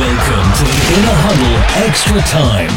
Welcome to the Inner Huddle Extra Time.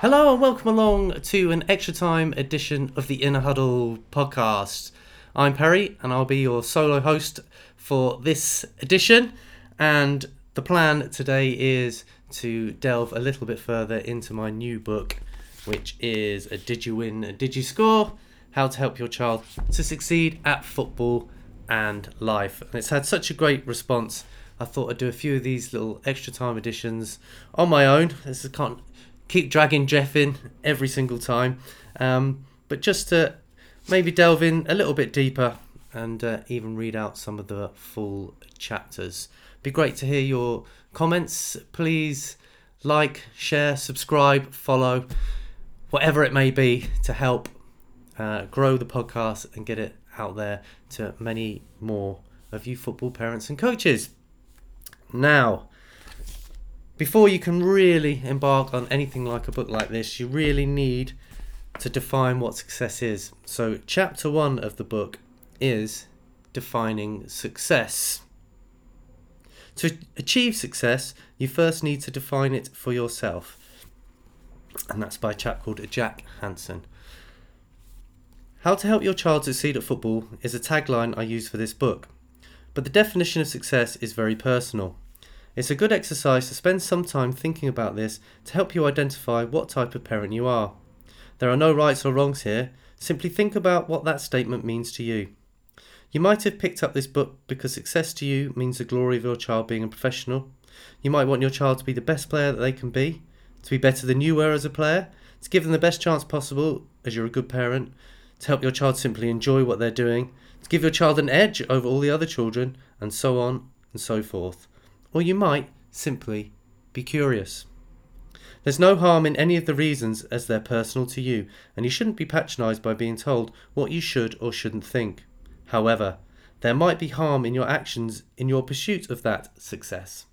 Hello and welcome along to an Extra Time edition of the Inner Huddle podcast. I'm Perry and I'll be your solo host for this edition. And the plan today is to delve a little bit further into my new book, which is Did You Win, Did You Score? How to Help Your Child to Succeed at Football and Life. And it's had such a great response, I thought I'd do a few of these little Extra Time editions on my own. I just can't keep dragging Jeff in every single time. But just to maybe delve in a little bit deeper and even read out some of the full chapters. Be great to hear your comments. Please like, share, subscribe, follow, whatever it may be to help grow the podcast and get it out there to many more of you football parents and coaches. Now, before you can really embark on anything like a book like this, you really need to define what success is. So chapter 1 of the book is defining success. To achieve success, you first need to define it for yourself. And that's by a chap called Jack Hansen. How to Help Your Child Succeed at Football is a tagline I use for this book. But the definition of success is very personal. It's a good exercise to spend some time thinking about this to help you identify what type of parent you are. There are no rights or wrongs here. Simply think about what that statement means to you. You might have picked up this book because success to you means the glory of your child being a professional. You might want your child to be the best player that they can be, to be better than you were as a player, to give them the best chance possible as you're a good parent, to help your child simply enjoy what they're doing, to give your child an edge over all the other children, and so on and so forth. Or you might simply be curious. There's no harm in any of the reasons as they're personal to you, and you shouldn't be patronised by being told what you should or shouldn't think. However, there might be harm in your actions in your pursuit of that success.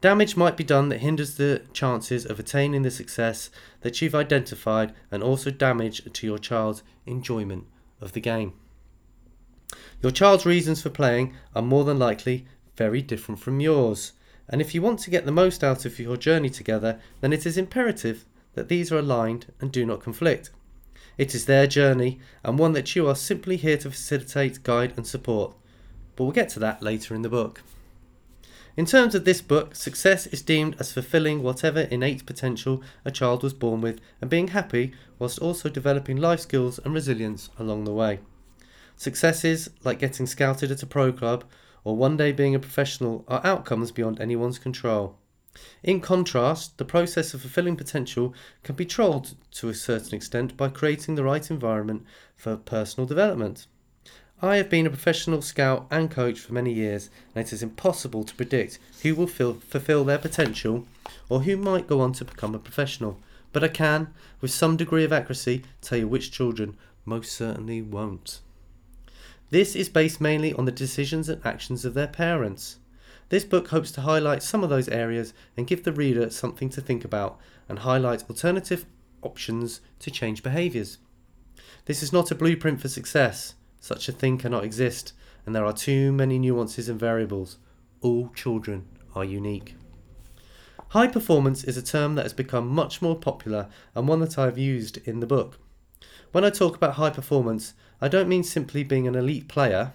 Damage might be done that hinders the chances of attaining the success that you've identified, and also damage to your child's enjoyment of the game. Your child's reasons for playing are more than likely very different from yours, and if you want to get the most out of your journey together, then it is imperative that these are aligned and do not conflict. It is their journey, and one that you are simply here to facilitate, guide and support, but we'll get to that later in the book. In terms of this book, success is deemed as fulfilling whatever innate potential a child was born with and being happy whilst also developing life skills and resilience along the way. Successes like getting scouted at a pro club or one day being a professional are outcomes beyond anyone's control. In contrast, the process of fulfilling potential can be controlled to a certain extent by creating the right environment for personal development. I have been a professional scout and coach for many years, and it is impossible to predict who will fulfil their potential or who might go on to become a professional, but I can, with some degree of accuracy, tell you which children most certainly won't. This is based mainly on the decisions and actions of their parents. This book hopes to highlight some of those areas and give the reader something to think about and highlight alternative options to change behaviours. This is not a blueprint for success. Such a thing cannot exist, and there are too many nuances and variables. All children are unique. High performance is a term that has become much more popular and one that I've used in the book. When I talk about high performance, I don't mean simply being an elite player.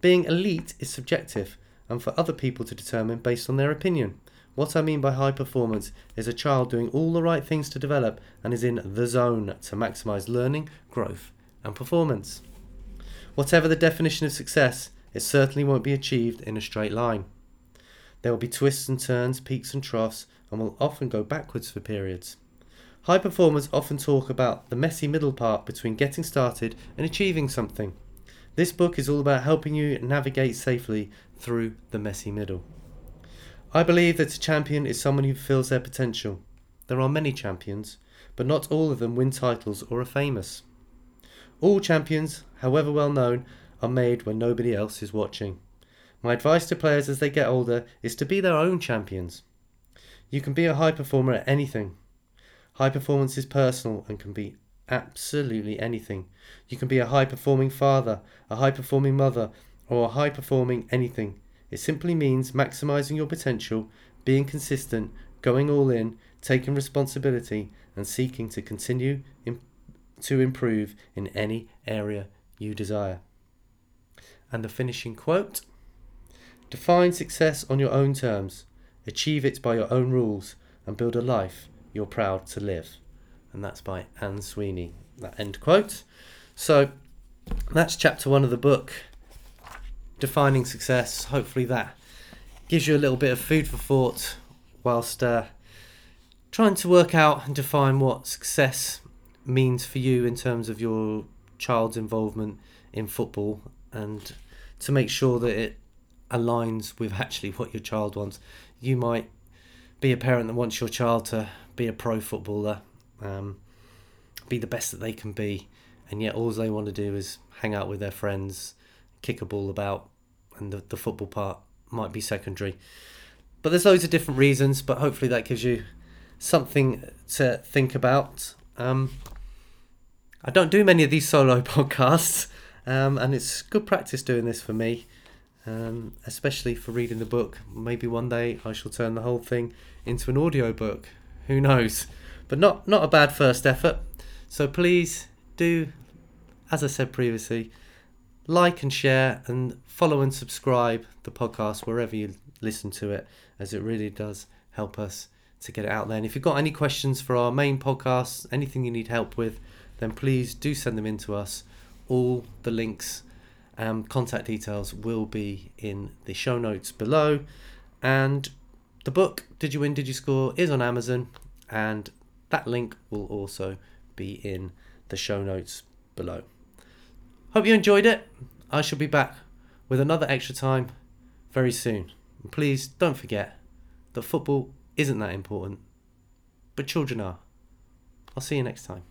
Being elite is subjective and for other people to determine based on their opinion. What I mean by high performance is a child doing all the right things to develop and is in the zone to maximise learning, growth and performance. Whatever the definition of success, it certainly won't be achieved in a straight line. There will be twists and turns, peaks and troughs, and will often go backwards for periods. High performers often talk about the messy middle part between getting started and achieving something. This book is all about helping you navigate safely through the messy middle. I believe that a champion is someone who fulfills their potential. There are many champions, but not all of them win titles or are famous. All champions, however well known, are made when nobody else is watching. My advice to players as they get older is to be their own champions. You can be a high performer at anything. High performance is personal and can be absolutely anything. You can be a high performing father, a high performing mother, or high-performing anything. It simply means maximizing your potential, being consistent, going all in, taking responsibility, and seeking to continue to improve in any area you desire. And the finishing quote: define success on your own terms, achieve it by your own rules, and build a life you're proud to live. And that's by Anne Sweeney. That end quote. So that's chapter 1 of the book, Defining Success. Hopefully that gives you a little bit of food for thought whilst trying to work out and define what success means for you in terms of your child's involvement in football, and to make sure that it aligns with actually what your child wants. You might be a parent that wants your child to be a pro footballer, be the best that they can be, and yet all they want to do is hang out with their friends, kick a ball about, and the football part might be secondary. But there's loads of different reasons, but hopefully that gives you something to think about. I don't do many of these solo podcasts, and it's good practice doing this for me, especially for reading the book. Maybe one day I shall turn the whole thing into an audio book. Who knows? But not a bad first effort. So please do, as I said previously, like and share and follow and subscribe the podcast wherever you listen to it, as it really does help us to get it out there. And if you've got any questions for our main podcast, anything you need help with, then please do send them in to us. All the links and contact details will be in the show notes below. And the book, Did You Win, Did You Score?, is on Amazon, and that link will also be in the show notes below. Hope you enjoyed it. I shall be back with another Extra Time very soon. And please don't forget that football isn't that important, but children are. I'll see you next time.